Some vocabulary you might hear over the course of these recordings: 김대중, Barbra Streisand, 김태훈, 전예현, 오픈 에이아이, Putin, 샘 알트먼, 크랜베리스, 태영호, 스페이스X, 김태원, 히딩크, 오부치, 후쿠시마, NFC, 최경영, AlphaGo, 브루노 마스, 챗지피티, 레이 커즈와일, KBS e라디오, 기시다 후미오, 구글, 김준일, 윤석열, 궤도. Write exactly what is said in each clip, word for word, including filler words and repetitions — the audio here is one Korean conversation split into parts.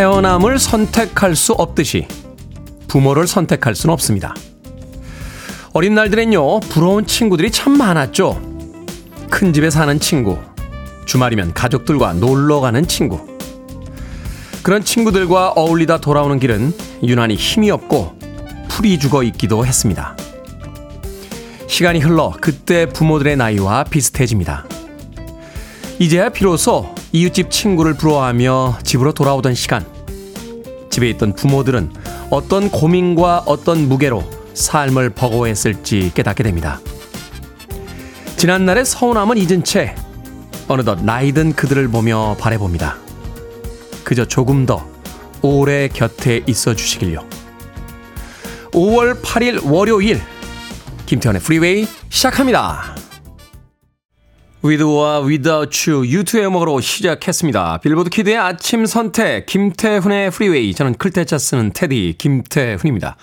태어남을 선택할 수 없듯이 부모를 선택할 수는 없습니다. 어린 날들엔요, 부러운 친구들이 참 많았죠. 큰 집에 사는 친구, 주말이면 가족들과 놀러가는 친구. 그런 친구들과 어울리다 돌아오는 길은 유난히 힘이 없고 풀이 죽어 있기도 했습니다. 시간이 흘러 그때 부모들의 나이와 비슷해집니다. 이제야 비로소 이웃집 친구를 부러워하며 집으로 돌아오던 시간, 집에 있던 부모들은 어떤 고민과 어떤 무게로 삶을 버거워했을지 깨닫게 됩니다. 지난날의 서운함은 잊은 채 어느덧 나이든 그들을 보며 바라봅니다. 그저 조금 더 오래 곁에 있어 주시길요. 오월 팔일 월요일, 김태원의 프리웨이 시작합니다. With와 Without You, 유투의 음악으로 시작했습니다. 빌보드 키드의 아침 선택, 김태훈의 프리웨이. 저는 클테차 쓰는 테디, 김태훈입니다.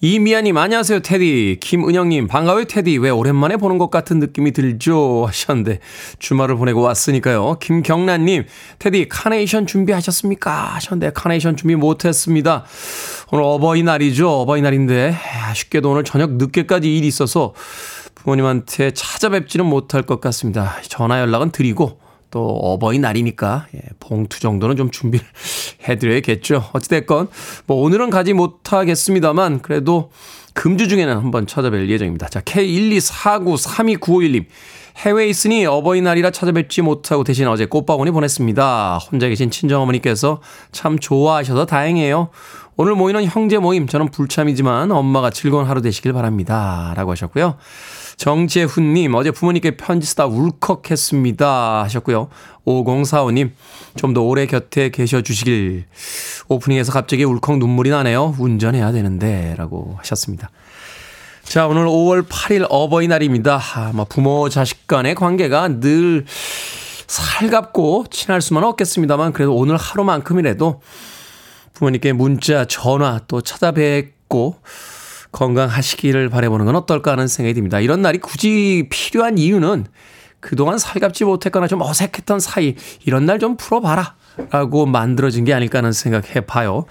이미아님, 안녕하세요, 테디. 김은영님, 반가워요, 테디. 왜 오랜만에 보는 것 같은 느낌이 들죠? 하셨는데, 주말을 보내고 왔으니까요. 김경란님, 테디, 카네이션 준비하셨습니까? 하셨는데, 카네이션 준비 못했습니다. 오늘 어버이날이죠. 어버이날인데, 아쉽게도 오늘 저녁 늦게까지 일이 있어서, 부모님한테 찾아뵙지는 못할 것 같습니다. 전화 연락은 드리고 또 어버이날이니까 봉투 정도는 좀 준비를 해드려야겠죠. 어찌됐건 뭐 오늘은 가지 못하겠습니다만 그래도 금주 중에는 한번 찾아뵐 예정입니다. 자, 케이 일 이 사 구 삼 이 구 오 일 님, 해외에 있으니 어버이날이라 찾아뵙지 못하고 대신 어제 꽃바구니 보냈습니다. 혼자 계신 친정어머니께서 참 좋아하셔서 다행이에요. 오늘 모이는 형제 모임, 저는 불참이지만 엄마가 즐거운 하루 되시길 바랍니다. 라고 하셨고요. 정재훈님, 어제 부모님께 편지 쓰다 울컥했습니다. 하셨고요. 오공사오 님, 좀 더 오래 곁에 계셔 주시길. 오프닝에서 갑자기 울컥 눈물이 나네요. 운전해야 되는데. 라고 하셨습니다. 자, 오늘 오월 팔일 어버이날입니다. 아마 부모 자식 간의 관계가 늘 살갑고 친할 수만은 없겠습니다만 그래도 오늘 하루만큼이라도 부모님께 문자, 전화 또 찾아뵙고 건강하시기를 바라보는 건 어떨까 하는 생각이 듭니다. 이런 날이 굳이 필요한 이유는 그동안 살갑지 못했거나 좀 어색했던 사이, 이런 날 좀 풀어봐라 라고 만들어진 게 아닐까 하는 생각해봐요.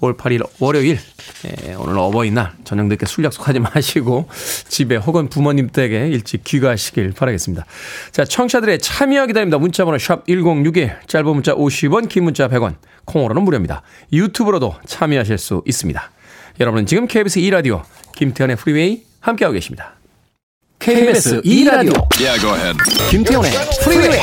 오월 팔일 월요일, 예, 오늘 어버이날 저녁 늦게 술 약속하지 마시고 집에 혹은 부모님 댁에 일찍 귀가하시길 바라겠습니다. 자, 청취자들의 참여 기다립니다. 문자번호 샵 일공육일, 짧은 문자 오십 원, 긴 문자 백 원, 콩으로는 무료입니다. 유튜브로도 참여하실 수 있습니다. 여러분은 지금 케이비에스 e라디오 김태현의 프리웨이 함께하고 계십니다. 케이비에스 e라디오 yeah, go ahead. 김태현의 프리웨이.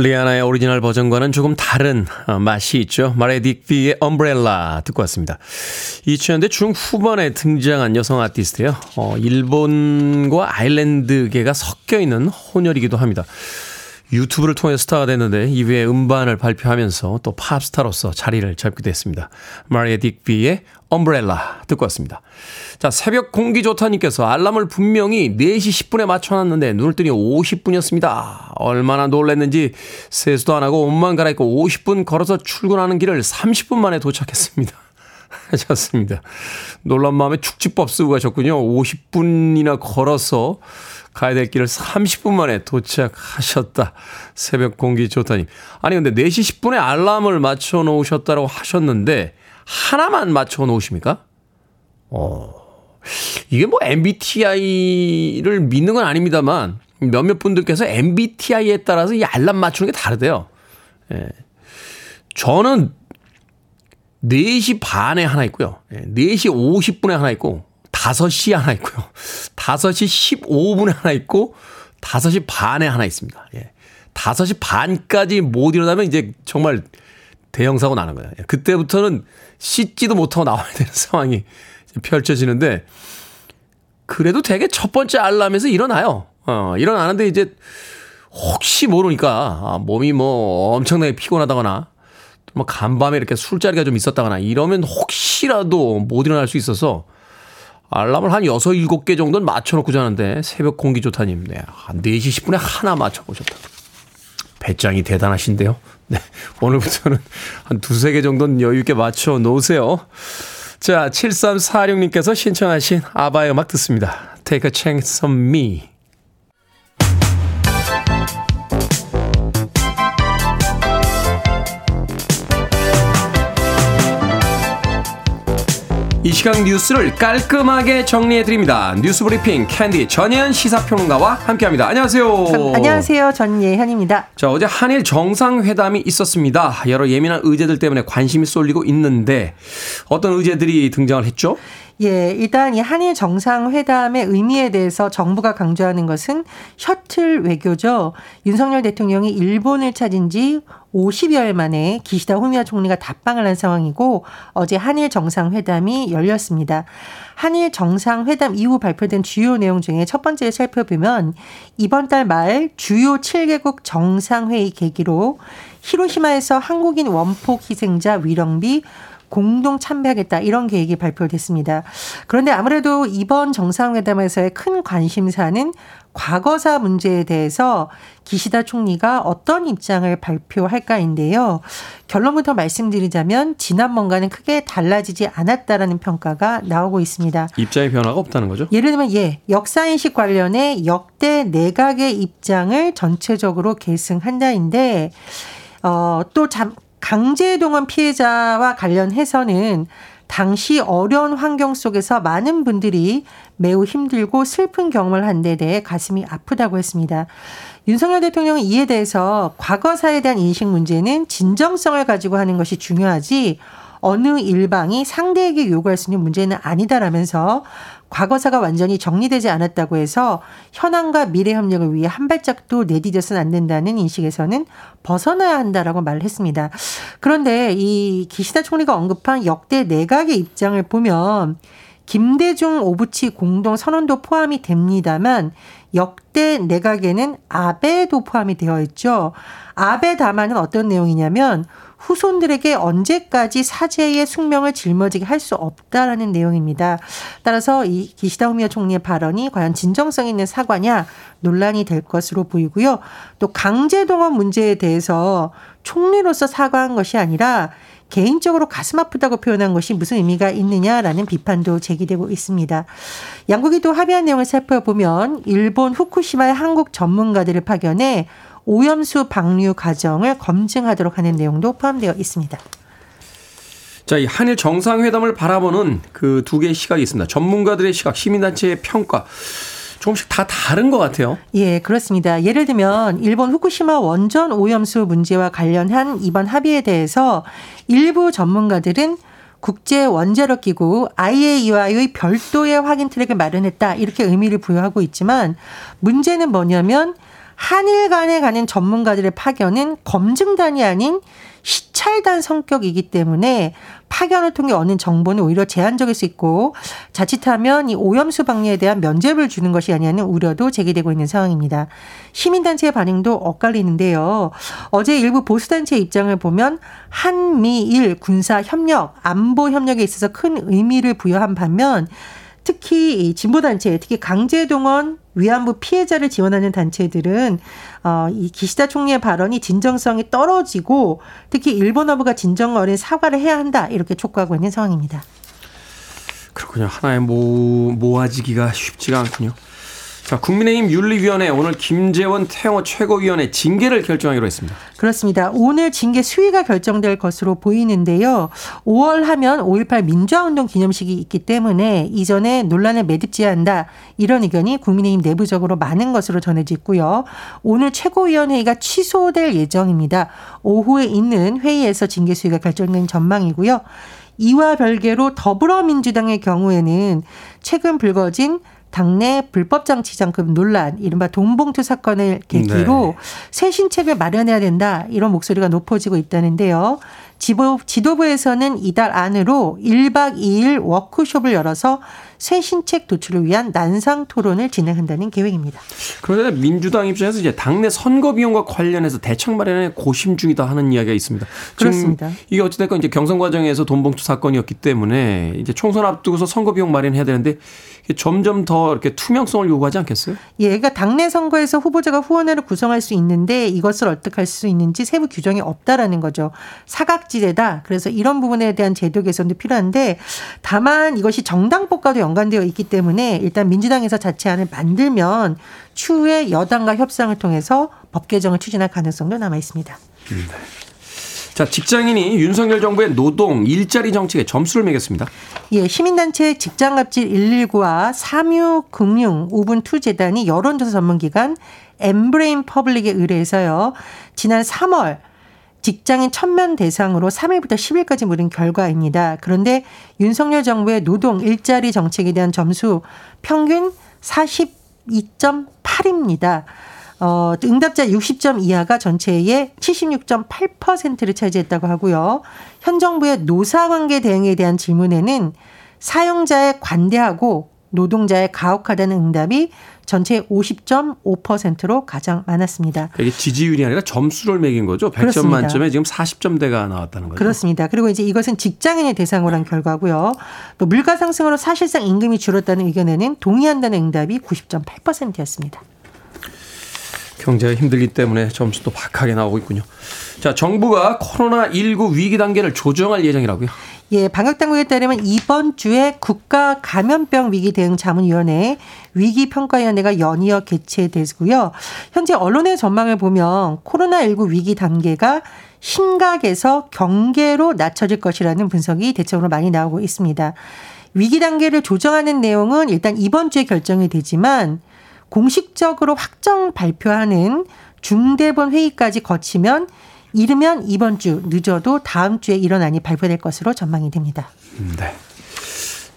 리아나의 오리지널 버전과는 조금 다른 맛이 있죠. 마레 딕비의 엄브렐라 듣고 왔습니다. 이천 년대 중후반에 등장한 여성 아티스트예요. 어, 일본과 아일랜드계가 섞여있는 혼혈이기도 합니다. 유튜브를 통해 스타가 됐는데 이후에 음반을 발표하면서 또 팝스타로서 자리를 잡기도 했습니다. 마리아 딕비의 엄브렐라 듣고 왔습니다. 자, 새벽 공기 좋다님께서 알람을 분명히 네 시 십 분에 맞춰놨는데 눈을 뜨니 오십 분이었습니다. 얼마나 놀랐는지 세수도 안 하고 옷만 갈아입고 오십 분 걸어서 출근하는 길을 삼십 분 만에 도착했습니다. 하셨습니다. 놀란 마음에 축지법 쓰고 가셨군요. 오십 분이나 걸어서 가야 될 길을 삼십 분 만에 도착하셨다. 새벽 공기 좋다님. 아니 근데 네 시 십 분에 알람을 맞춰 놓으셨다고 하셨는데 하나만 맞춰 놓으십니까? 어. 이게 뭐 엠비티아이를 믿는 건 아닙니다만 몇몇 분들께서 엠비티아이에 따라서 이 알람 맞추는 게 다르대요. 예. 저는 네 시 반에 하나 있고요. 네 시 오십 분에 하나 있고 다섯 시에 하나 있고요. 다섯 시 십오 분에 하나 있고, 다섯 시 반에 하나 있습니다. 예. 다섯 시 반까지 못 일어나면 이제 정말 대형사고 나는 거예요. 그때부터는 씻지도 못하고 나와야 되는 상황이 펼쳐지는데, 그래도 되게 첫 번째 알람에서 일어나요. 어, 일어나는데 이제 혹시 모르니까 아, 몸이 뭐 엄청나게 피곤하다거나 또 뭐 간밤에 이렇게 술자리가 좀 있었다거나 이러면 혹시라도 못 일어날 수 있어서 알람을 한 여섯, 일곱 개 정도는 맞춰놓고 자는데 새벽 공기 좋다님. 네, 한 네 시 십 분에 하나 맞춰보셨다. 배짱이 대단하신데요. 네, 오늘부터는 한 두세 개 정도는 여유있게 맞춰놓으세요. 자, 칠삼사육 님께서 신청하신 아바의 음악 듣습니다. Take a chance on me. 이 시각 뉴스를 깔끔하게 정리해드립니다. 뉴스브리핑 캔디 전예현 시사평론가와 함께합니다. 안녕하세요. 전, 안녕하세요. 전예현입니다. 자, 어제 한일 정상회담이 있었습니다. 여러 예민한 의제들 때문에 관심이 쏠리고 있는데 어떤 의제들이 등장을 했죠? 예, 일단 이 한일 정상회담의 의미에 대해서 정부가 강조하는 것은 셔틀 외교죠. 윤석열 대통령이 일본을 찾은 지 오십여일 만에 기시다 후미오 총리가 답방을 한 상황이고 어제 한일 정상회담이 열렸습니다. 한일 정상회담 이후 발표된 주요 내용 중에 첫 번째 살펴보면 이번 달 말 주요 칠 개국 정상회의 계기로 히로시마에서 한국인 원폭 희생자 위령비 공동 참배하겠다 이런 계획이 발표됐습니다. 그런데 아무래도 이번 정상회담에서의 큰 관심사는 과거사 문제에 대해서 기시다 총리가 어떤 입장을 발표할까인데요. 결론부터 말씀드리자면 지난번과는 크게 달라지지 않았다라는 평가가 나오고 있습니다. 입장의 변화가 없다는 거죠? 예를 들면 예, 역사인식 관련해 역대 내각의 입장을 전체적으로 계승한다인데 어, 또 잠. 강제동원 피해자와 관련해서는 당시 어려운 환경 속에서 많은 분들이 매우 힘들고 슬픈 경험을 한 데 대해 가슴이 아프다고 했습니다. 윤석열 대통령은 이에 대해서 과거사에 대한 인식 문제는 진정성을 가지고 하는 것이 중요하지 어느 일방이 상대에게 요구할 수 있는 문제는 아니다라면서 과거사가 완전히 정리되지 않았다고 해서 현황과 미래 협력을 위해 한 발짝도 내디뎌서는 안 된다는 인식에서는 벗어나야 한다라고 말을 했습니다. 그런데 이 기시다 총리가 언급한 역대 내각의 입장을 보면 김대중 오부치 공동선언도 포함이 됩니다만 역대 내각에는 아베도 포함이 되어 있죠. 아베 담화는 어떤 내용이냐면 후손들에게 언제까지 사제의 숙명을 짊어지게 할 수 없다라는 내용입니다. 따라서 이 기시다 후미오 총리의 발언이 과연 진정성 있는 사과냐 논란이 될 것으로 보이고요. 또 강제동원 문제에 대해서 총리로서 사과한 것이 아니라 개인적으로 가슴 아프다고 표현한 것이 무슨 의미가 있느냐라는 비판도 제기되고 있습니다. 양국이 또 합의한 내용을 살펴보면 일본 후쿠시마의 한국 전문가들을 파견해 오염수 방류 과정을 검증하도록 하는 내용도 포함되어 있습니다. 자, 이 한일 정상회담을 바라보는 그 두 개의 시각이 있습니다. 전문가들의 시각, 시민단체의 평가. 조금씩 다 다른 것 같아요. 예, 그렇습니다. 예를 들면 일본 후쿠시마 원전 오염수 문제와 관련한 이번 합의에 대해서 일부 전문가들은 국제원자력기구 아이에이이와의 별도의 확인 트랙을 마련했다 이렇게 의미를 부여하고 있지만 문제는 뭐냐면 한일 간에 가는 전문가들의 파견은 검증단이 아닌 시찰단 성격이기 때문에 파견을 통해 얻는 정보는 오히려 제한적일 수 있고 자칫하면 이 오염수 방류에 대한 면죄부를 주는 것이 아니냐는 우려도 제기되고 있는 상황입니다. 시민단체의 반응도 엇갈리는데요. 어제 일부 보수단체의 입장을 보면 한미일 군사협력, 안보협력에 있어서 큰 의미를 부여한 반면 특히 진보단체, 특히 강제동원 위안부 피해자를 지원하는 단체들은 이 기시다 총리의 발언이 진정성이 떨어지고 특히 일본 어부가 진정 어린 사과를 해야 한다 이렇게 촉구하고 있는 상황입니다. 그렇군요. 하나의 모, 모아지기가 쉽지가 않군요. 자, 국민의힘 윤리위원회 오늘 김재원 태영호 최고위원회 징계를 결정하기로 했습니다. 그렇습니다. 오늘 징계 수위가 결정될 것으로 보이는데요. 오월 하면 오일팔 민주화운동 기념식이 있기 때문에 이전에 논란을 매듭지어야 한다. 이런 의견이 국민의힘 내부적으로 많은 것으로 전해지고요. 오늘 최고위원회의가 취소될 예정입니다. 오후에 있는 회의에서 징계 수위가 결정된 전망이고요. 이와 별개로 더불어민주당의 경우에는 최근 불거진 당내 불법장치장금 논란, 이른바 돈봉투 사건을 계기로 네. 새 신책을 마련해야 된다. 이런 목소리가 높아지고 있다는데요. 지도, 지도부에서는 이달 안으로 일박 이일 워크숍을 열어서 새 신책 도출을 위한 난상 토론을 진행한다는 계획입니다. 그런데 민주당 입장에서 이제 당내 선거 비용과 관련해서 대책 마련에 고심 중이다 하는 이야기가 있습니다. 그렇습니다. 이게 어찌됐건 이제 경선 과정에서 돈 봉투 사건이었기 때문에 이제 총선 앞두고서 선거 비용 마련해야 되는데 점점 더 이렇게 투명성을 요구하지 않겠어요? 예, 그러니까 당내 선거에서 후보자가 후원회를 구성할 수 있는데 이것을 어떻게 할 수 있는지 세부 규정이 없다라는 거죠. 사각지대다. 그래서 이런 부분에 대한 제도 개선도 필요한데 다만 이것이 정당법과도 연관되어 있기 때문에 일단 민주당에서 자체안을 만들면 추후에 여당과 협상을 통해서 법 개정을 추진할 가능성도 남아 있습니다. 네. 자, 직장인이 윤석열 정부의 노동, 일자리 정책에 점수를 매겼습니다. 예, 시민단체 직장갑질 일일구와 삼육금융 오분투재단이 여론조사 전문기관 엠브레인 퍼블릭에 의뢰해서요. 지난 삼월 직장인 천명 대상으로 삼일부터 십일까지 물은 결과입니다. 그런데 윤석열 정부의 노동, 일자리 정책에 대한 점수 평균 사십이 점 팔입니다. 어, 응답자 육십 점 이하가 전체의 칠십육 점 팔 퍼센트를 차지했다고 하고요. 현 정부의 노사관계 대응에 대한 질문에는 사용자의 관대하고 노동자의 가혹하다는 응답이 전체의 오십 점 오 퍼센트로 가장 많았습니다. 이게 지지율이 아니라 점수를 매긴 거죠. 백 점 그렇습니다. 만점에 지금 사십 점대가 나왔다는 거죠. 그렇습니다. 그리고 이제 이것은 직장인을 대상으로 한 결과고요. 또 물가 상승으로 사실상 임금이 줄었다는 의견에는 동의한다는 응답이 구십 점 팔 퍼센트였습니다. 경제가 힘들기 때문에 점수도 박하게 나오고 있군요. 자, 정부가 코로나십구 위기 단계를 조정할 예정이라고요? 예, 방역당국에 따르면 이번 주에 국가감염병 위기대응자문위원회 위기평가위원회가 연이어 개최되고요. 현재 언론의 전망을 보면 코로나십구 위기 단계가 심각에서 경계로 낮춰질 것이라는 분석이 대체적으로 많이 나오고 있습니다. 위기 단계를 조정하는 내용은 일단 이번 주에 결정이 되지만 공식적으로 확정 발표하는 중대본 회의까지 거치면 이르면 이번 주 늦어도 다음 주에 일어나니 발표될 것으로 전망이 됩니다. 네.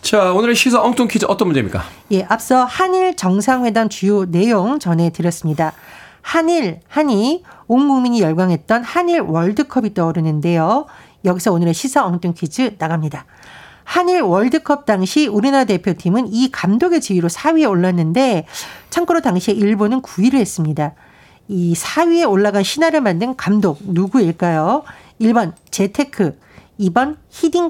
자, 오늘의 시사 엉뚱 퀴즈 어떤 문제입니까? 예, 앞서 한일 정상회담 주요 내용 전해드렸습니다. 한일, 한이, 온 국민이 열광했던 한일 월드컵이 떠오르는데요. 여기서 오늘의 시사 엉뚱 퀴즈 나갑니다. 한일 월드컵 당시 우리나라 대표팀은 이 감독의 지휘로 사 위에 올랐는데 참고로 당시에 일본은 구위를 했습니다. 이 사 위에 올라간 신화를 만든 감독 누구일까요? 일 번 제테크, 이 번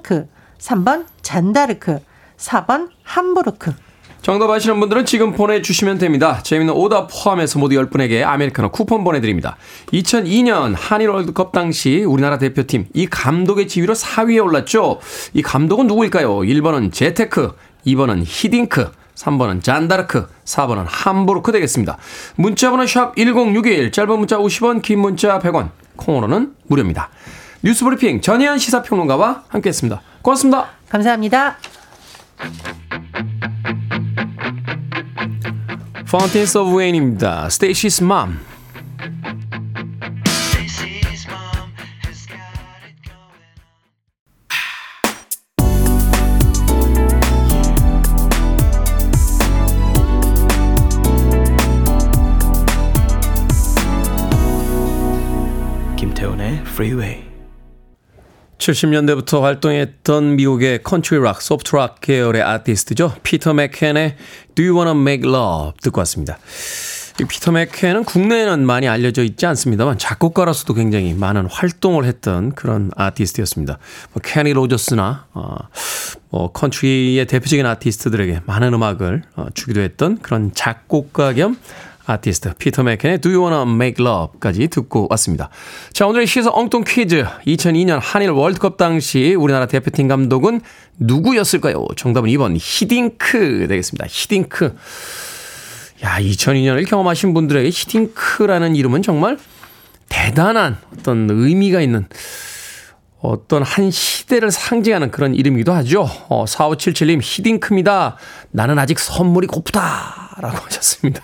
히딩크, 삼 번 잔다르크, 사 번 함부르크. 정답 아시는 분들은 지금 보내주시면 됩니다. 재미있는 오답 포함해서 모두 열 분에게 아메리카노 쿠폰 보내드립니다. 이천이 년 한일 월드컵 당시 우리나라 대표팀 이 감독의 지휘로 사 위에 올랐죠. 이 감독은 누구일까요? 일 번은 제테크, 이 번은 히딩크, 삼 번은 잔다르크, 사 번은 함부르크 되겠습니다. 문자번호 샵 일공육일, 짧은 문자 오십 원, 긴 문자 백 원, 콩으로는 무료입니다. 뉴스브리핑 전예현 시사평론가와 함께했습니다. 고맙습니다. 감사합니다. Fountains of Wayne입니다. Stacy's Mom. 김태훈의 Freeway. 칠십 년대부터 활동했던 미국의 컨트리락, 소프트락 계열의 아티스트죠. 피터 맥켄의 Do You Wanna Make Love 듣고 왔습니다. 이 피터 맥켄은 국내에는 많이 알려져 있지 않습니다만 작곡가로서도 굉장히 많은 활동을 했던 그런 아티스트였습니다. 뭐 케니 로저스나 어, 뭐 컨트리의 대표적인 아티스트들에게 많은 음악을 어, 주기도 했던 그런 작곡가 겸 아티스트 피터 맥켄의 Do You Wanna Make Love까지 듣고 왔습니다. 자, 오늘의 시사 엉뚱 퀴즈. 이천이 년 한일 월드컵 당시 우리나라 대표팀 감독은 누구였을까요? 정답은 이 번 히딩크 되겠습니다. 히딩크. 야, 이천이 년을 경험하신 분들에게 히딩크라는 이름은 정말 대단한 어떤 의미가 있는 어떤 한 시대를 상징하는 그런 이름이기도 하죠. 어, 사오칠칠님 히딩크입니다. 나는 아직 선물이 고프다 라고 하셨습니다.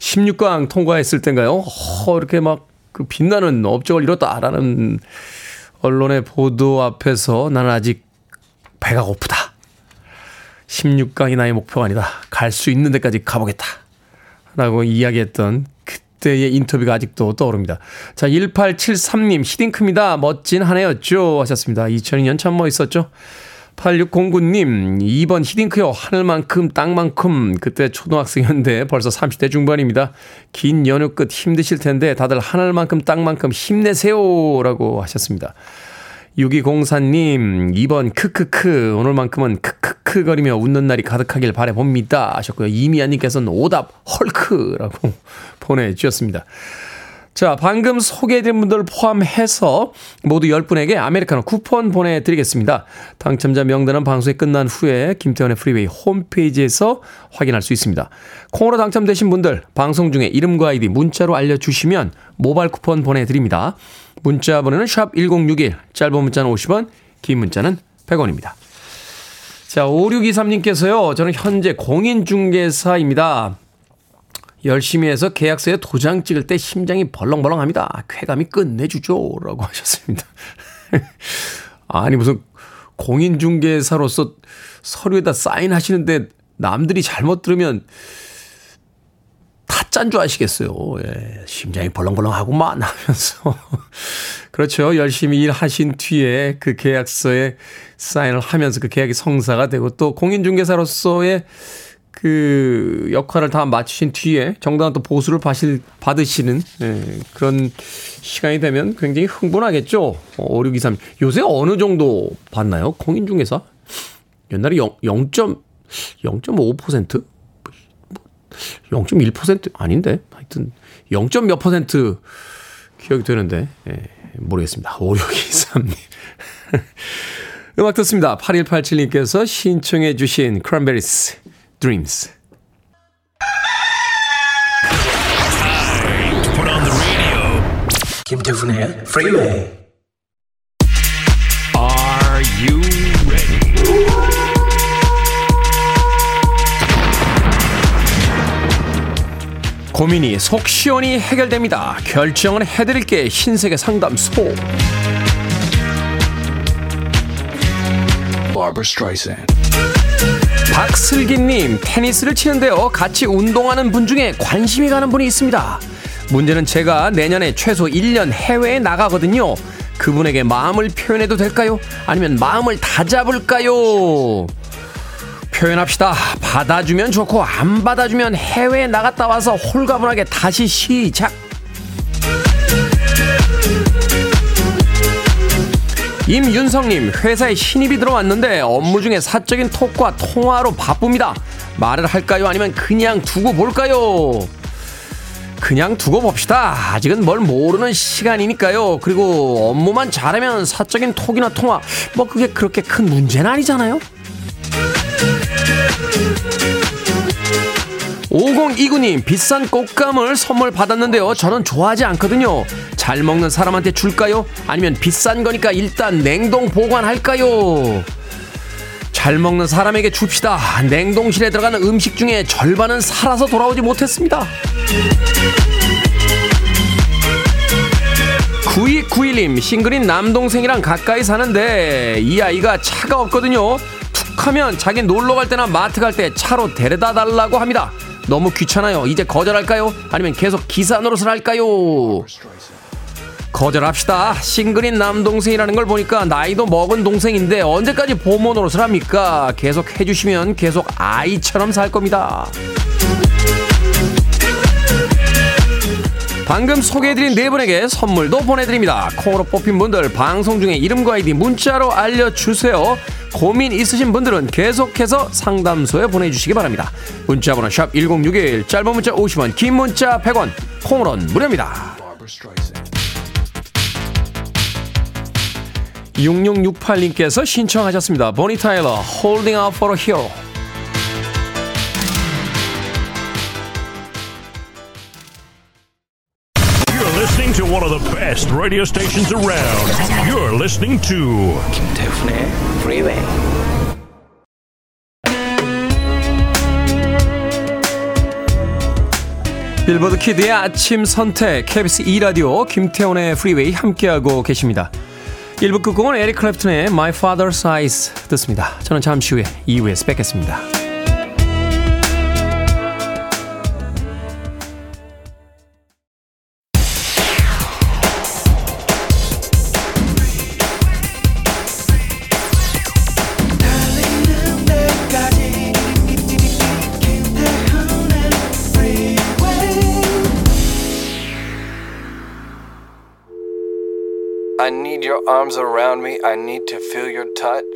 십육 강 통과했을 때인가요? 어, 이렇게 막 그 빛나는 업적을 이뤘다라는 언론의 보도 앞에서 나는 아직 배가 고프다. 십육 강이 나의 목표가 아니다. 갈 수 있는 데까지 가보겠다. 라고 이야기했던 그때의 인터뷰가 아직도 떠오릅니다. 자, 일팔칠삼 님 히딩크입니다. 멋진 한 해였죠 하셨습니다. 이천이 년 참 멋있었죠. 팔육공구 님 이 번 히딩크요. 하늘만큼 땅만큼. 그때 초등학생이었는데 벌써 삼십 대 중반입니다. 긴 연휴 끝 힘드실 텐데 다들 하늘만큼 땅만큼 힘내세요라고 하셨습니다. 육이공사 님 이 번 크크크 오늘만큼은 크크크 거리며 웃는 날이 가득하길 바라봅니다 하셨고요. 이미아님께서는 오답 헐크라고 보내주셨습니다. 자, 방금 소개해드린 분들 포함해서 모두 열 분에게 아메리카노 쿠폰 보내드리겠습니다. 당첨자 명단은 방송이 끝난 후에 김태원의 프리웨이 홈페이지에서 확인할 수 있습니다. 콩으로 당첨되신 분들 방송 중에 이름과 아이디 문자로 알려주시면 모바일 쿠폰 보내드립니다. 문자 번호는 샵 일공육일, 짧은 문자는 오십 원, 긴 문자는 백 원입니다. 자, 오육이삼 님께서요. 저는 현재 공인중개사입니다. 열심히 해서 계약서에 도장 찍을 때 심장이 벌렁벌렁합니다. 쾌감이 끝내주죠 라고 하셨습니다. 아니 무슨 공인중개사로서 서류에다 사인하시는데 남들이 잘못 들으면 다 짠 줄 아시겠어요. 예, 심장이 벌렁벌렁하고만 하면서 그렇죠. 열심히 일하신 뒤에 그 계약서에 사인을 하면서 그 계약이 성사가 되고 또 공인중개사로서의 그 역할을 다 마치신 뒤에 정당한 또 보수를 받으실, 받으시는 예, 그런 시간이 되면 굉장히 흥분하겠죠. 오육이삼 요새 어느 정도 받나요? 공인중개사? 옛날에 영 점 오오 퍼센트? 영 점 일 퍼센트? 아닌데 하여튼 영 점 몇 퍼센트 기억이 되는데 예, 모르겠습니다. 오육이삼 님 음악 듣습니다. 팔일팔칠 님께서 신청해 주신 크랜베리스 Dreams. Time to put on the radio. 김태훈의 Freeway. Are you ready? 고민이 속 시원히 해결됩니다. 결정은 해드릴게 신세계 상담소. Barbra Streisand. 박슬기님 테니스를 치는데요. 같이 운동하는 분 중에 관심이 가는 분이 있습니다. 문제는 제가 내년에 최소 일 년 해외에 나가거든요. 그분에게 마음을 표현해도 될까요? 아니면 마음을 다 잡을까요? 표현합시다. 받아주면 좋고 안 받아주면 해외에 나갔다 와서 홀가분하게 다시 시작. 임윤성님 회사에 신입이 들어왔는데 업무 중에 사적인 톡과 통화로 바쁩니다. 말을 할까요? 아니면 그냥 두고 볼까요? 그냥 두고 봅시다. 아직은 뭘 모르는 시간이니까요. 그리고 업무만 잘하면 사적인 톡이나 통화 뭐 그게 그렇게 큰 문제는 아니잖아요. 오공이구 님 비싼 꽃감을 선물 받았는데요. 저는 좋아하지 않거든요. 잘 먹는 사람한테 줄까요? 아니면 비싼 거니까 일단 냉동 보관할까요? 잘 먹는 사람에게 줍시다. 냉동실에 들어가는 음식 중에 절반은 살아서 돌아오지 못했습니다. 구이구일 님 싱글인 남동생이랑 가까이 사는데 이 아이가 차가 없거든요. 툭 하면 자기 놀러 갈 때나 마트 갈 때 차로 데려다 달라고 합니다. 너무 귀찮아요. 이제 거절할까요? 아니면 계속 기사 노릇을 할까요? 거절합시다. 싱글인 남동생이라는 걸 보니까 나이도 먹은 동생인데 언제까지 보모 노릇을 합니까? 계속 해주시면 계속 아이처럼 살 겁니다. 방금 소개해드린 네 분에게 선물도 보내드립니다. 콩으로 뽑힌 분들 방송 중에 이름과 아이디 문자로 알려주세요. 고민 있으신 분들은 계속해서 상담소에 보내주시기 바랍니다. 문자번호 샵 일공육일 짧은 문자 오십 원 긴 문자 백 원 콩으로는 무료입니다. 육육육팔 님께서 신청하셨습니다. 보니 타일러 Holding Out for a Hero. To one of the best radio stations around. You're listening to 김태훈의 Freeway. 빌보드 키드의 아침 선택 케이비에스 e라디오 김태훈의 Freeway 함께하고 계십니다. 일 부 끝곡은 에릭 클랩튼의 My Father's Eyes 듣습니다. 저는 잠시 후에 이 부에서 뵙겠습니다. I need your arms around me. I need to feel your touch.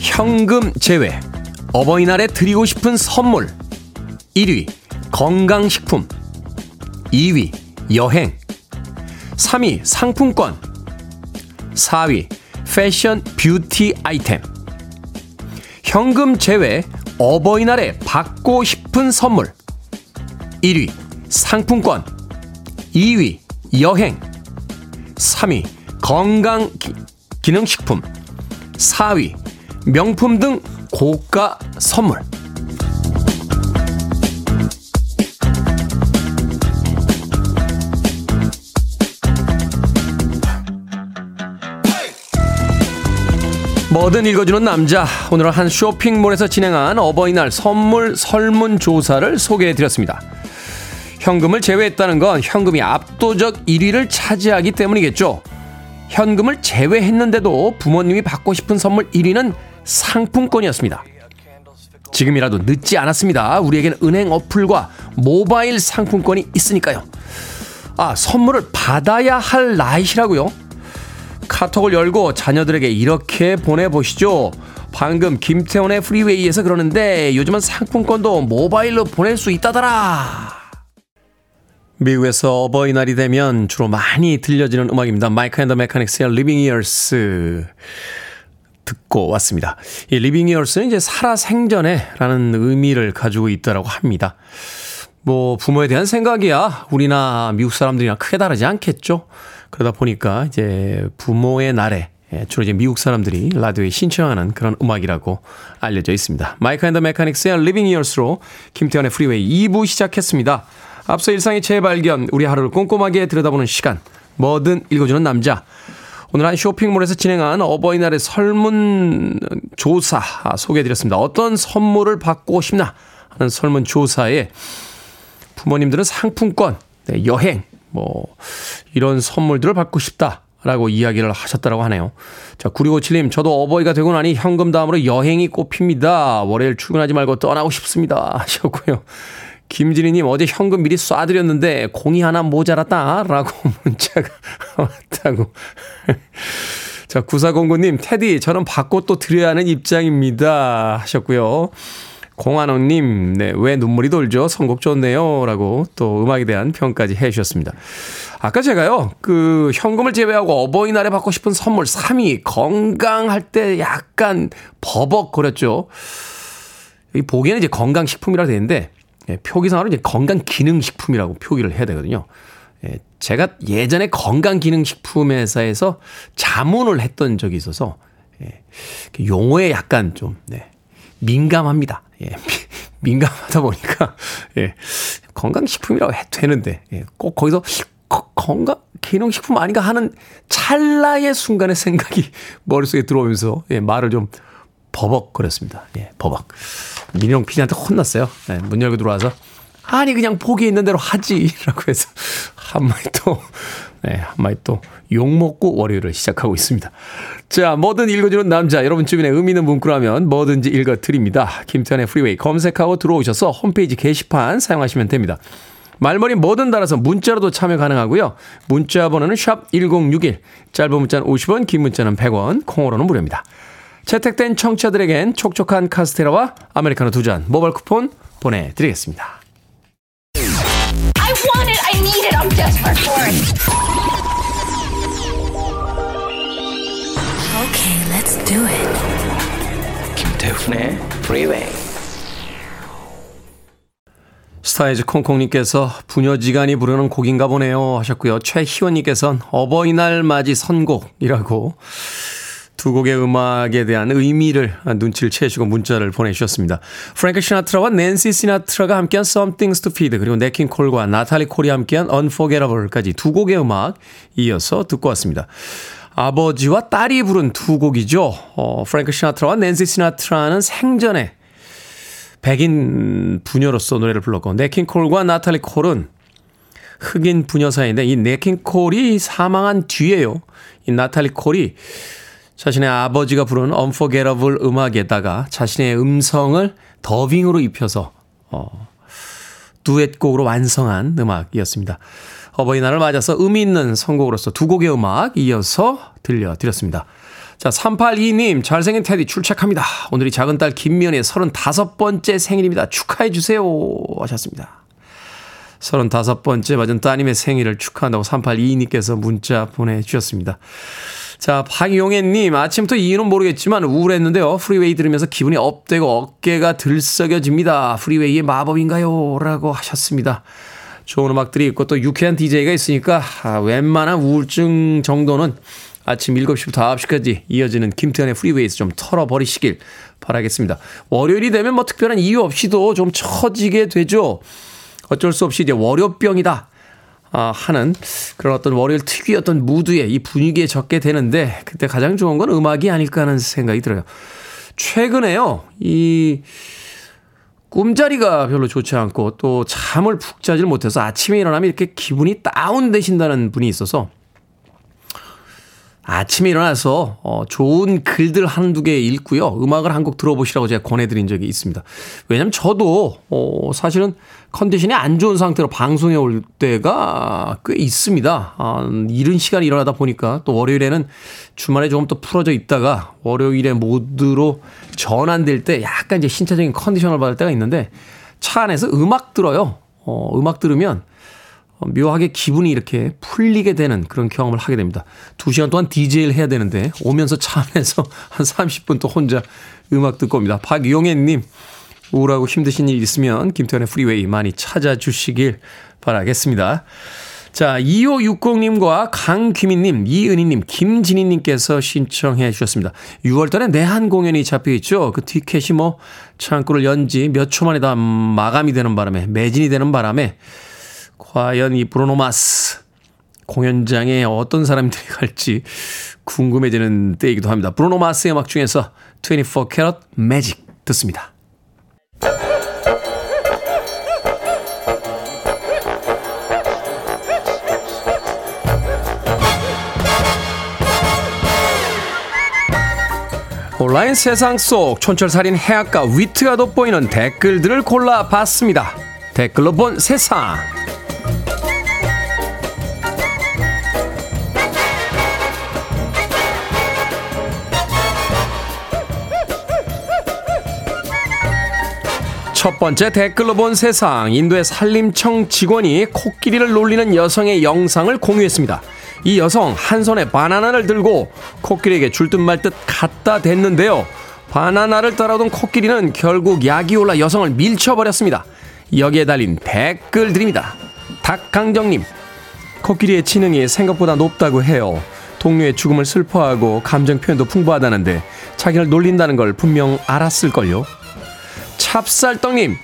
현금 제외. 어버이날에 드리고 싶은 선물. 일 위 건강식품, 이 위 여행, 삼 위 상품권, 사 위 패션 뷰티 아이템. 현금 제외 어버이날에 받고 싶은 선물. 일 위 상품권, 이 위 여행, 삼 위 건강기능식품, 사 위 명품 등 고가 선물. 뭐든 읽어주는 남자, 오늘은 한 쇼핑몰에서 진행한 어버이날 선물 설문조사를 소개해드렸습니다. 현금을 제외했다는 건 현금이 압도적 일 위를 차지하기 때문이겠죠. 현금을 제외했는데도 부모님이 받고 싶은 선물 일 위는 상품권이었습니다. 지금이라도 늦지 않았습니다. 우리에게는 은행 어플과 모바일 상품권이 있으니까요. 아, 선물을 받아야 할 나이시라고요? 카톡을 열고 자녀들에게 이렇게 보내보시죠. 방금 김태원의 프리웨이에서 그러는데 요즘은 상품권도 모바일로 보낼 수 있다더라. 미국에서 어버이날이 되면 주로 많이 들려지는 음악입니다. 마이크 앤 더 메카닉스의 리빙 이어스 듣고 왔습니다. 이 리빙 이어스는 이제 살아생전에 라는 의미를 가지고 있다고 합니다. 뭐 부모에 대한 생각이야 우리나 미국 사람들이랑 크게 다르지 않겠죠. 그러다 보니까 이제 부모의 날에 주로 이제 미국 사람들이 라디오에 신청하는 그런 음악이라고 알려져 있습니다. 마이크 앤 더 메카닉스의 리빙 이어스로 김태현의 프리웨이 이 부 시작했습니다. 앞서 일상의 재발견, 우리 하루를 꼼꼼하게 들여다보는 시간, 뭐든 읽어주는 남자. 오늘 한 쇼핑몰에서 진행한 어버이날의 설문조사 소개해드렸습니다. 어떤 선물을 받고 싶나 하는 설문조사에 부모님들은 상품권, 네, 여행, 뭐 이런 선물들을 받고 싶다라고 이야기를 하셨다라고 하네요. 자, 구육오칠 님, 저도 어버이가 되고 나니 현금 다음으로 여행이 꼽힙니다. 월요일 출근하지 말고 떠나고 싶습니다 하셨고요. 김진희님, 어제 현금 미리 쏴드렸는데 공이 하나 모자랐다라고 문자가 왔다고. 자, 구사공구 님, 테디, 저는 받고 또 드려야 하는 입장입니다 하셨고요. 공한호님, 네, 왜 눈물이 돌죠? 선곡 좋네요. 라고 또 음악에 대한 평까지 해 주셨습니다. 아까 제가요, 그, 현금을 제외하고 어버이날에 받고 싶은 선물 삼 위, 건강할 때 약간 버벅거렸죠. 여기 보기에는 이제 건강식품이라고 되는데, 예, 표기상으로 이제 건강기능식품이라고 표기를 해야 되거든요. 예, 제가 예전에 건강기능식품 회사에서 자문을 했던 적이 있어서, 예, 용어에 약간 좀, 네, 민감합니다. 예, 민감하다 보니까, 예, 건강식품이라고 해도 되는데, 예, 꼭 거기서 거, 건강, 기능식품 아닌가 하는 찰나의 순간의 생각이 머릿속에 들어오면서, 예, 말을 좀 버벅거렸습니다. 예, 버벅. 민영 피디한테 혼났어요. 예, 문 열고 들어와서, 아니, 그냥 보기 있는 대로 하지. 라고 해서, 한 마디 또, 네, 한마디 또 욕먹고 월요일을 시작하고 있습니다. 자, 뭐든 읽어주는 남자, 여러분 주변에 의미 있는 문구라면 뭐든지 읽어드립니다. 김태현의 프리웨이 검색하고 들어오셔서 홈페이지 게시판 사용하시면 됩니다. 말머리 뭐든 달아서 문자로도 참여 가능하고요. 문자 번호는 샵 천육십일, 짧은 문자는 오십 원, 긴 문자는 백 원, 콩으로는 무료입니다. 채택된 청취자들에겐 촉촉한 카스테라와 아메리카노 두 잔 모바일 쿠폰 보내드리겠습니다. I want it, I need it, I'm desperate for it. Okay, let's do it. 김태훈의 Freeway. 스타이즈 콩콩님께서 부녀지간이 부르는 곡인가 보네요 하셨고요. 최희원님께서는 어버이날 맞이 선곡이라고 두 곡의 음악에 대한 의미를 눈치를 채시고 문자를 보내주셨습니다. 프랭크 시나트라와 낸시 시나트라가 함께한 Something's to Feed, 그리고 네킨 콜과 나탈리 콜이 함께한 Unforgettable까지 두 곡의 음악 이어서 듣고 왔습니다. 아버지와 딸이 부른 두 곡이죠. 어, 프랭크 시나트라와 낸시 시나트라는 생전에 백인 부녀로서 노래를 불렀고, 네킨 콜과 나탈리 콜은 흑인 부녀 사이인데, 이 네킨 콜이 사망한 뒤에요, 이 나탈리 콜이 자신의 아버지가 부른 Unforgettable 음악에다가 자신의 음성을 더빙으로 입혀서 어, 두엣곡으로 완성한 음악이었습니다. 어버이날을 맞아서 의미 있는 선곡으로서 두 곡의 음악 이어서 들려드렸습니다. 자, 삼팔이님 잘생긴 테디 출첵합니다. 오늘이 작은 딸 김면의 서른다섯 번째 생일입니다. 축하해 주세요 하셨습니다. 서른다섯 번째 맞은 따님의 생일을 축하한다고 삼팔이이님께서 문자 보내주셨습니다. 자, 박용혜님 아침부터 이유는 모르겠지만 우울했는데요. 프리웨이 들으면서 기분이 업되고 어깨가 들썩여집니다. 프리웨이의 마법인가요? 라고 하셨습니다. 좋은 음악들이 있고 또 유쾌한 디제이가 있으니까 아, 웬만한 우울증 정도는 아침 일곱 시부터 아홉 시까지 이어지는 김태현의 프리웨이에서 좀 털어버리시길 바라겠습니다. 월요일이 되면 뭐 특별한 이유 없이도 좀 처지게 되죠. 어쩔 수 없이 이제 월요병이다 하는 그런 어떤 월요일 특유의 어떤 무드에 이 분위기에 젖게 되는데 그때 가장 좋은 건 음악이 아닐까 하는 생각이 들어요. 최근에요. 이 꿈자리가 별로 좋지 않고 또 잠을 푹 자질 못해서 아침에 일어나면 이렇게 기분이 다운되신다는 분이 있어서 아침에 일어나서 어 좋은 글들 한두 개 읽고요. 음악을 한 곡 들어보시라고 제가 권해드린 적이 있습니다. 왜냐하면 저도 어 사실은 컨디션이 안 좋은 상태로 방송에 올 때가 꽤 있습니다. 아, 이른 시간에 일어나다 보니까 또 월요일에는 주말에 조금 더 풀어져 있다가 월요일에 모드로 전환될 때 약간 이제 신체적인 컨디션을 받을 때가 있는데 차 안에서 음악 들어요. 어, 음악 들으면 묘하게 기분이 이렇게 풀리게 되는 그런 경험을 하게 됩니다. 두 시간 동안 디제이를 해야 되는데 오면서 차 안에서 한 삼십 분 또 혼자 음악 듣고 옵니다. 박용혜님 우울하고 힘드신 일 있으면 김태현의 프리웨이 많이 찾아주시길 바라겠습니다. 자, 이오육공님과 강규민님, 이은희님, 김진희님께서 신청해 주셨습니다. 유월달에 내한 공연이 잡혀있죠. 그 티켓이 뭐 창구를 연지 몇 초 만에 다 마감이 되는 바람에 매진이 되는 바람에 과연 이 브루노 마스 공연장에 어떤 사람들이 갈지 궁금해지는 때이기도 합니다. 브루노 마스의 음악 중에서 이십사 캐럿 매직 듣습니다. 온라인 세상 속 촌철살인 해학과 위트가 돋보이는 댓글들을 골라봤습니다. 댓글로 본 세상. 첫 번째 댓글로 본 세상. 인도의 산림청 직원이 코끼리를 놀리는 여성의 영상을 공유했습니다. 이 여성 한 손에 바나나를 들고 코끼리에게 줄 듯 말 듯 갖다 댔는데요. 바나나를 따라오던 코끼리는 결국 약이 올라 여성을 밀쳐버렸습니다. 여기에 달린 댓글 드립니다. 닭강정님, 코끼리의 지능이 생각보다 높다고 해요. 동료의 죽음을 슬퍼하고 감정 표현도 풍부하다는데 자기를 놀린다는 걸 분명 알았을걸요. 찹쌀떡님,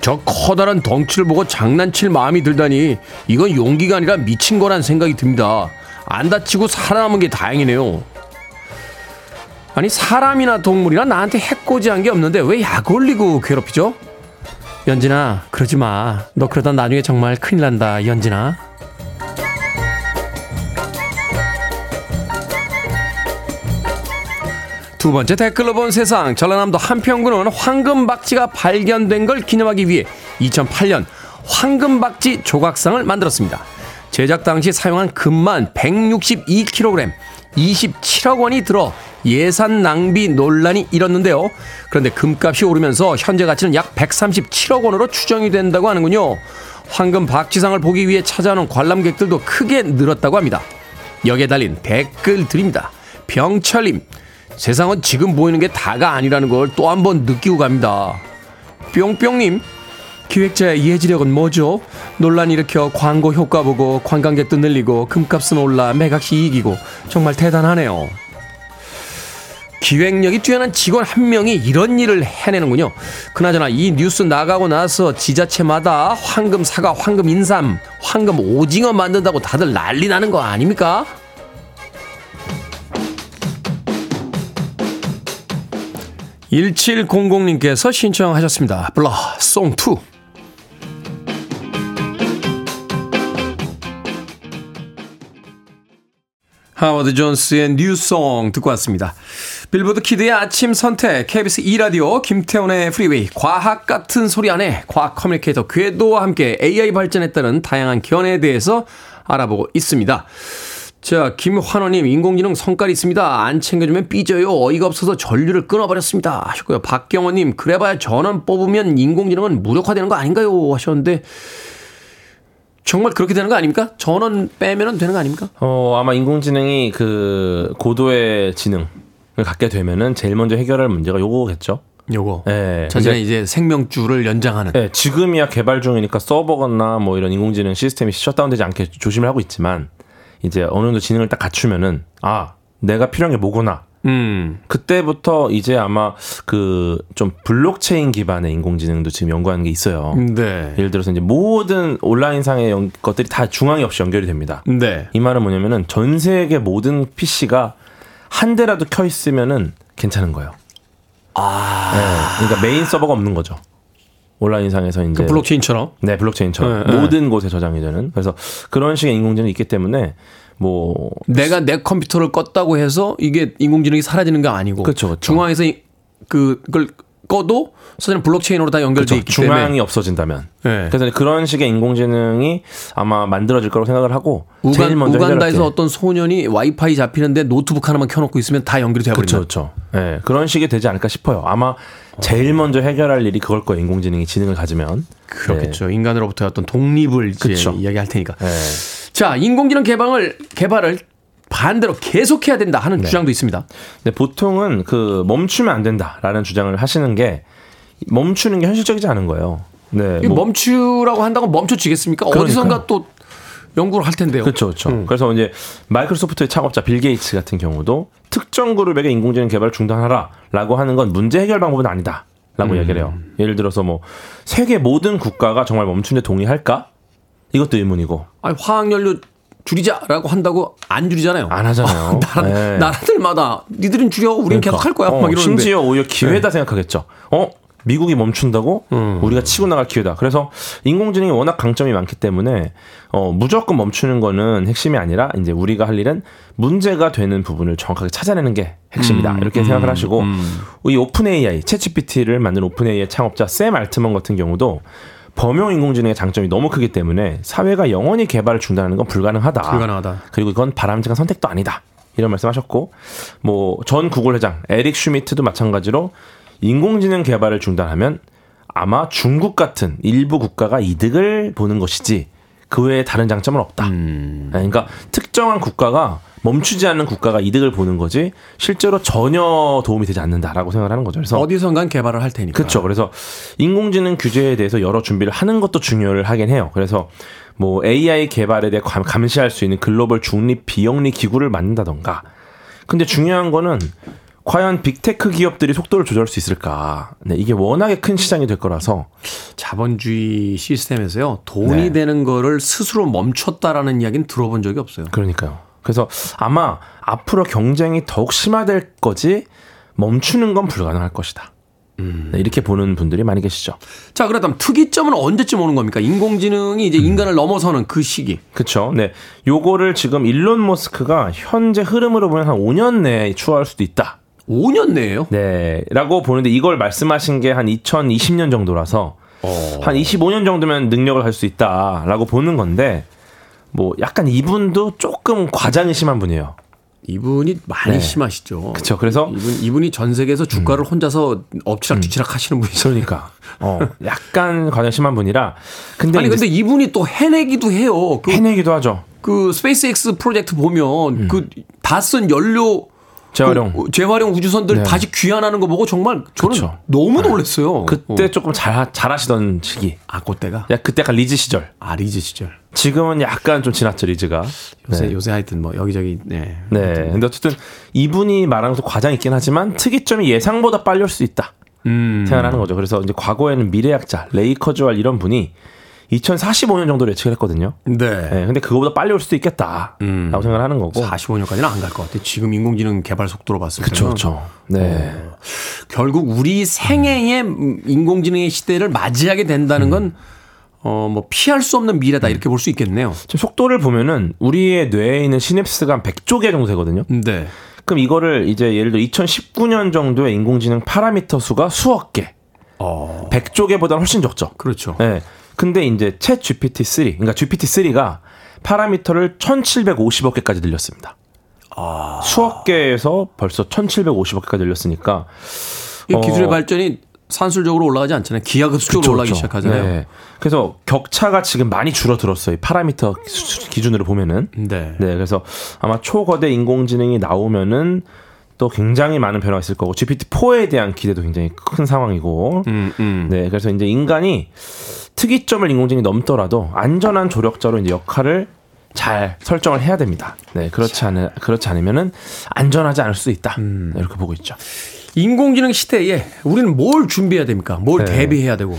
저 커다란 덩치를 보고 장난칠 마음이 들다니 이건 용기가 아니라 미친 거란 생각이 듭니다. 안 다치고 살아남은 게 다행이네요. 아니 사람이나 동물이나 나한테 해코지한 게 없는데 왜 약 올리고 괴롭히죠? 연진아 그러지 마. 너 그러다 나중에 정말 큰일 난다. 연진아. 두 번째 댓글로 본 세상. 전라남도 함평군은 황금박쥐가 발견된 걸 기념하기 위해 이천팔년 황금박쥐 조각상을 만들었습니다. 제작 당시 사용한 금만 백육십이 킬로그램, 이십칠억 원이 들어 예산 낭비 논란이 일었는데요. 그런데 금값이 오르면서 현재 가치는 약 백삼십칠억 원으로 추정이 된다고 하는군요. 황금박쥐상을 보기 위해 찾아오는 관람객들도 크게 늘었다고 합니다. 여기에 달린 댓글 드립니다. 병철님, 세상은 지금 보이는 게 다가 아니라는 걸 또 한 번 느끼고 갑니다. 뿅뿅님, 기획자의 예지력은 뭐죠? 논란 일으켜 광고 효과 보고 관광객도 늘리고 금값은 올라 매각시 이익이고 정말 대단하네요. 기획력이 뛰어난 직원 한 명이 이런 일을 해내는군요. 그나저나 이 뉴스 나가고 나서 지자체마다 황금 사과, 황금 인삼, 황금 오징어 만든다고 다들 난리 나는 거 아닙니까? 일칠공공님께서 신청하셨습니다. 블러 송투. 하워드 존스의 뉴송 듣고 왔습니다. 빌보드 키드의 아침 선택, 케이비에스 e라디오, 김태훈의 프리웨이, 과학같은 소리하네, 과학 커뮤니케이터 궤도와 함께 에이아이 발전에 따른 다양한 견해에 대해서 알아보고 있습니다. 자, 김환호님, 인공지능 성깔이 있습니다. 안 챙겨주면 삐져요. 어이가 없어서 전류를 끊어버렸습니다 하셨고요. 박경호님, 그래봐야 전원 뽑으면 인공지능은 무력화되는 거 아닌가요 하셨는데, 정말 그렇게 되는 거 아닙니까? 전원 빼면 되는 거 아닙니까? 어, 아마 인공지능이 그 고도의 지능을 갖게 되면은 제일 먼저 해결할 문제가 요거겠죠. 요거. 예. 자신의 이제 생명줄을 연장하는. 예, 지금이야 개발 중이니까 서버거나 뭐 이런 인공지능 시스템이 셧다운되지 않게 조심을 하고 있지만, 이제 어느 정도 지능을 딱 갖추면은, 아, 내가 필요한 게 뭐구나. 음. 그때부터 이제 아마 그 좀 블록체인 기반의 인공지능도 지금 연구하는 게 있어요. 네. 예를 들어서 이제 모든 온라인상의 연, 것들이 다 중앙이 없이 연결이 됩니다. 네. 이 말은 뭐냐면은 전 세계 모든 피씨가 한 대라도 켜 있으면은 괜찮은 거예요. 아. 네. 그러니까 메인 서버가 없는 거죠. 온라인상에서 이제. 그 블록체인처럼? 네, 블록체인처럼. 네, 모든 네. 곳에 저장이 되는. 그래서 그런 식의 인공지능이 있기 때문에 뭐 내가 내 컴퓨터를 껐다고 해서 이게 인공지능이 사라지는 게 아니고, 그쵸, 그쵸. 중앙에서 그, 그걸 꺼도 사실은 블록체인으로 다 연결돼 있기 중앙이 때문에 중앙이 없어진다면 네. 그래서 그런 식의 인공지능이 아마 만들어질 거라고 생각을 하고, 우간, 제일 먼저 우간다에서 어떤 소년이 와이파이 잡히는데 노트북 하나만 켜놓고 있으면 다 연결이 되어버린다. 그렇죠, 그렇죠. 네, 그런 식이 되지 않을까 싶어요. 아마 제일 먼저 해결할 일이 그걸 거예요. 인공지능이 지능을 가지면. 그렇겠죠. 네. 인간으로부터의 어떤 독립을 이제 이야기할 테니까. 네. 자, 인공지능 개방을, 개발을 반대로 계속해야 된다 하는 네. 주장도 있습니다. 네, 보통은 그 멈추면 안 된다라는 주장을 하시는 게, 멈추는 게 현실적이지 않은 거예요. 네, 뭐. 멈추라고 한다고 멈춰지겠습니까? 그러니까요. 어디선가 또 연구를 할 텐데요. 그렇죠, 그렇죠. 음. 그래서 이제 마이크로소프트의 창업자 빌 게이츠 같은 경우도 특정 그룹에게 인공지능 개발을 중단하라라고 하는 건 문제 해결 방법은 아니다라고 음. 얘기를 해요. 예를 들어서 뭐 세계 모든 국가가 정말 멈춘 데 동의할까? 이것도 의문이고. 아니, 화학연료 줄이자라고 한다고 안 줄이잖아요. 안 하잖아요. 아, 나라, 네. 나라들마다 니들은 줄여, 우린 그러니까. 계속 할 거야. 어, 막 이러는데. 심지어 오히려 기회다 네. 생각하겠죠. 어? 미국이 멈춘다고? 음. 우리가 치고 나갈 기회다. 그래서 인공지능이 워낙 강점이 많기 때문에 어, 무조건 멈추는 거는 핵심이 아니라, 이제 우리가 할 일은 문제가 되는 부분을 정확하게 찾아내는 게 핵심이다. 음. 이렇게 음. 생각을 하시고 음. 이 오픈 에이아이, 챗지피티를 만든 오픈 에이아이 창업자 샘 알트먼 같은 경우도 범용 인공지능의 장점이 너무 크기 때문에 사회가 영원히 개발을 중단하는 건 불가능하다. 불가능하다. 그리고 이건 바람직한 선택도 아니다. 이런 말씀하셨고, 뭐 전 구글 회장 에릭 슈미트도 마찬가지로 인공지능 개발을 중단하면 아마 중국 같은 일부 국가가 이득을 보는 것이지 그 외에 다른 장점은 없다. 음. 그러니까 특정한 국가가, 멈추지 않는 국가가 이득을 보는 거지 실제로 전혀 도움이 되지 않는다라고 생각을 하는 거죠. 그래서 어디선간 개발을 할 테니까. 그렇죠. 그래서 인공지능 규제에 대해서 여러 준비를 하는 것도 중요를 하긴 해요. 그래서 뭐 에이아이 개발에 대해 감시할 수 있는 글로벌 중립 비영리 기구를 만든다던가. 근데 중요한 거는 과연 빅테크 기업들이 속도를 조절할 수 있을까? 네, 이게 워낙에 큰 시장이 될 거라서. 자본주의 시스템에서요, 돈이 네. 되는 거를 스스로 멈췄다라는 이야기는 들어본 적이 없어요. 그러니까요. 그래서 아마 앞으로 경쟁이 더욱 심화될 거지 멈추는 건 불가능할 것이다. 음. 네, 이렇게 보는 분들이 많이 계시죠. 자, 그렇다면 특이점은 언제쯤 오는 겁니까? 인공지능이 이제 인간을 음. 넘어서는 그 시기. 그렇죠. 네, 요거를 지금 일론 머스크가 현재 흐름으로 보면 한 오 년 내에 추월할 수도 있다. 오 년 내에요? 네, 라고 보는데, 이걸 말씀하신 게 한 이천이십 년 정도라서 어. 한 이십오 년 정도면 능력을 할 수 있다라고 보는 건데, 뭐 약간 이분도 조금 과장이 심한 분이에요. 이분이 많이 네. 심하시죠. 그렇죠. 그래서 이분, 이분이 전 세계에서 주가를 음. 혼자서 엎치락뒤치락 음. 하시는 분이죠. 그러니까 어, 약간 과장 심한 분이라. 근데 아니 근데 이분이 또 해내기도 해요. 그, 해내기도 하죠. 그 스페이스X 프로젝트 보면 음. 그 다 쓴 연료 재활용 그, 재활용 우주선들 네. 다시 귀환하는 거 보고 정말 저는 그쵸. 너무 놀랐어요. 그때 어. 조금 잘 잘하시던 시기. 아, 그때가? 야, 그때 약간 리즈 시절. 아, 리즈 시절. 지금은 약간 좀 지났죠, 리즈가. 요새 네. 요새 하여튼 뭐 여기저기 네. 네. 근데 어쨌든 이분이 말하면서 과장이 있긴 하지만 특이점이 예상보다 빨리 올 수 있다. 음. 생각하는 거죠. 그래서 이제 과거에는 미래학자 레이 커즈와일 이런 분이 이천사십오 년 정도로 예측을 했거든요. 네. 네. 근데 그거보다 빨리 올 수도 있겠다라고 음. 생각을 하는 거고. 사십오 년까지는 안 갈 것 같아. 지금 인공지능 개발 속도로 봤을 때는. 그렇죠. 네. 어. 결국 우리 생애의 음. 인공지능의 시대를 맞이하게 된다는 건 음. 어, 뭐 피할 수 없는 미래다 이렇게 볼 수 있겠네요. 지금 속도를 보면은 우리의 뇌에 있는 시냅스가 한 백조 개 정도 되거든요. 네. 그럼 이거를 이제 예를 들어 이천십구 년 정도의 인공지능 파라미터 수가 수억 개. 어. 백조 개보다는 훨씬 적죠. 그렇죠. 예. 네. 근데 이제 챗 지피티 쓰리, 그러니까 지피티 쓰리가 파라미터를 천칠백오십억 개까지 늘렸습니다. 아. 수억 개에서 벌써 천칠백오십억 개까지 늘렸으니까 이 기술의 어. 발전이 산술적으로 올라가지 않잖아요. 기하급수적으로 그쵸, 올라가기 그쵸. 시작하잖아요. 네. 그래서 격차가 지금 많이 줄어들었어요. 이 파라미터 기준으로 보면은. 네. 네. 그래서 아마 초거대 인공지능이 나오면은 또 굉장히 많은 변화가 있을 거고 지피티 포에 대한 기대도 굉장히 큰 상황이고. 음, 음. 네. 그래서 이제 인간이 특이점을 인공지능이 넘더라도 안전한 조력자로 이제 역할을 잘 설정을 해야 됩니다. 네. 그렇지 않 그렇지 않으면은 안전하지 않을 수 있다. 음. 네, 이렇게 보고 있죠. 인공지능 시대에 우리는 뭘 준비해야 됩니까? 뭘 네. 대비해야 되고?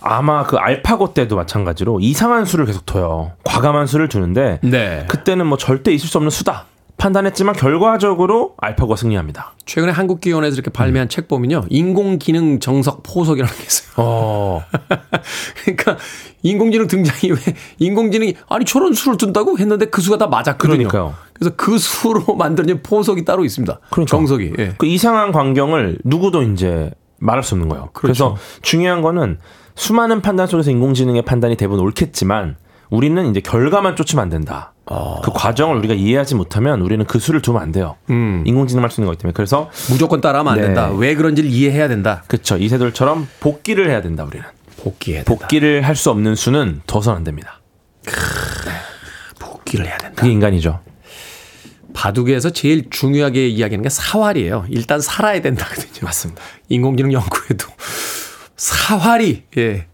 아마 그 알파고 때도 마찬가지로 이상한 수를 계속 둬요. 과감한 수를 주는데 네. 그때는 뭐 절대 있을 수 없는 수다 판단했지만 결과적으로 알파고가 승리합니다. 최근에 한국기원에서 이렇게 발매한 음. 책 보면요. 인공기능 정석 포석이라는 게 있어요. 어. 그러니까 인공지능 등장이 왜 인공지능이 아니 저런 수를 둔다고 했는데 그 수가 다 맞았거든요. 그러니까요. 그래서 그 수로 만들어진 포석이 따로 있습니다. 그러니까. 정석이. 예. 그 이상한 광경을 누구도 이제 말할 수 없는 거예요. 그렇죠. 그래서 중요한 거는 수많은 판단 속에서 인공지능의 판단이 대부분 옳겠지만 우리는 이제 결과만 쫓으면 안 된다. 어. 그 과정을 우리가 이해하지 못하면 우리는 그 수를 두면 안 돼요. 음. 인공지능 할 수 있는 거기 때문에. 그래서 무조건 따라하면 네. 안 된다. 왜 그런지를 이해해야 된다. 그렇죠. 이세돌처럼 복기를 해야 된다. 우리는 복기해야 된다. 복기를 할 수 없는 수는 둬선 안 됩니다. 크으, 복기를 해야 된다. 그게 인간이죠. 바둑에서 제일 중요하게 이야기하는 게 사활이에요. 일단 살아야 된다거든요. 맞습니다. 인공지능 연구에도 사활이 예.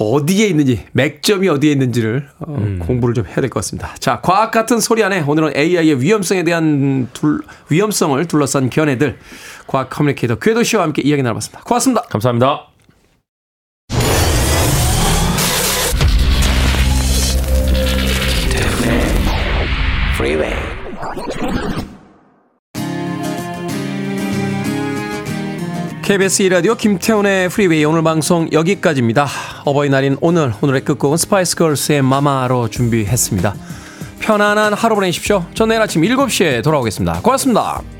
어디에 있는지, 맥점이 어디에 있는지를 어, 음. 공부를 좀 해야 될 것 같습니다. 자, 과학 같은 소리 안에 오늘은 에이아이의 위험성에 대한 둘, 위험성을 둘러싼 견해들, 과학 커뮤니케이터 궤도 씨와 함께 이야기 나눠봤습니다. 고맙습니다. 감사합니다. 케이비에스 e라디오 김태훈의 프리웨이 오늘 방송 여기까지입니다. 어버이날인 오늘, 오늘의 끝곡은 스파이스 걸스의 마마로 준비했습니다. 편안한 하루 보내십시오. 저는 내일 아침 일곱 시에 돌아오겠습니다. 고맙습니다.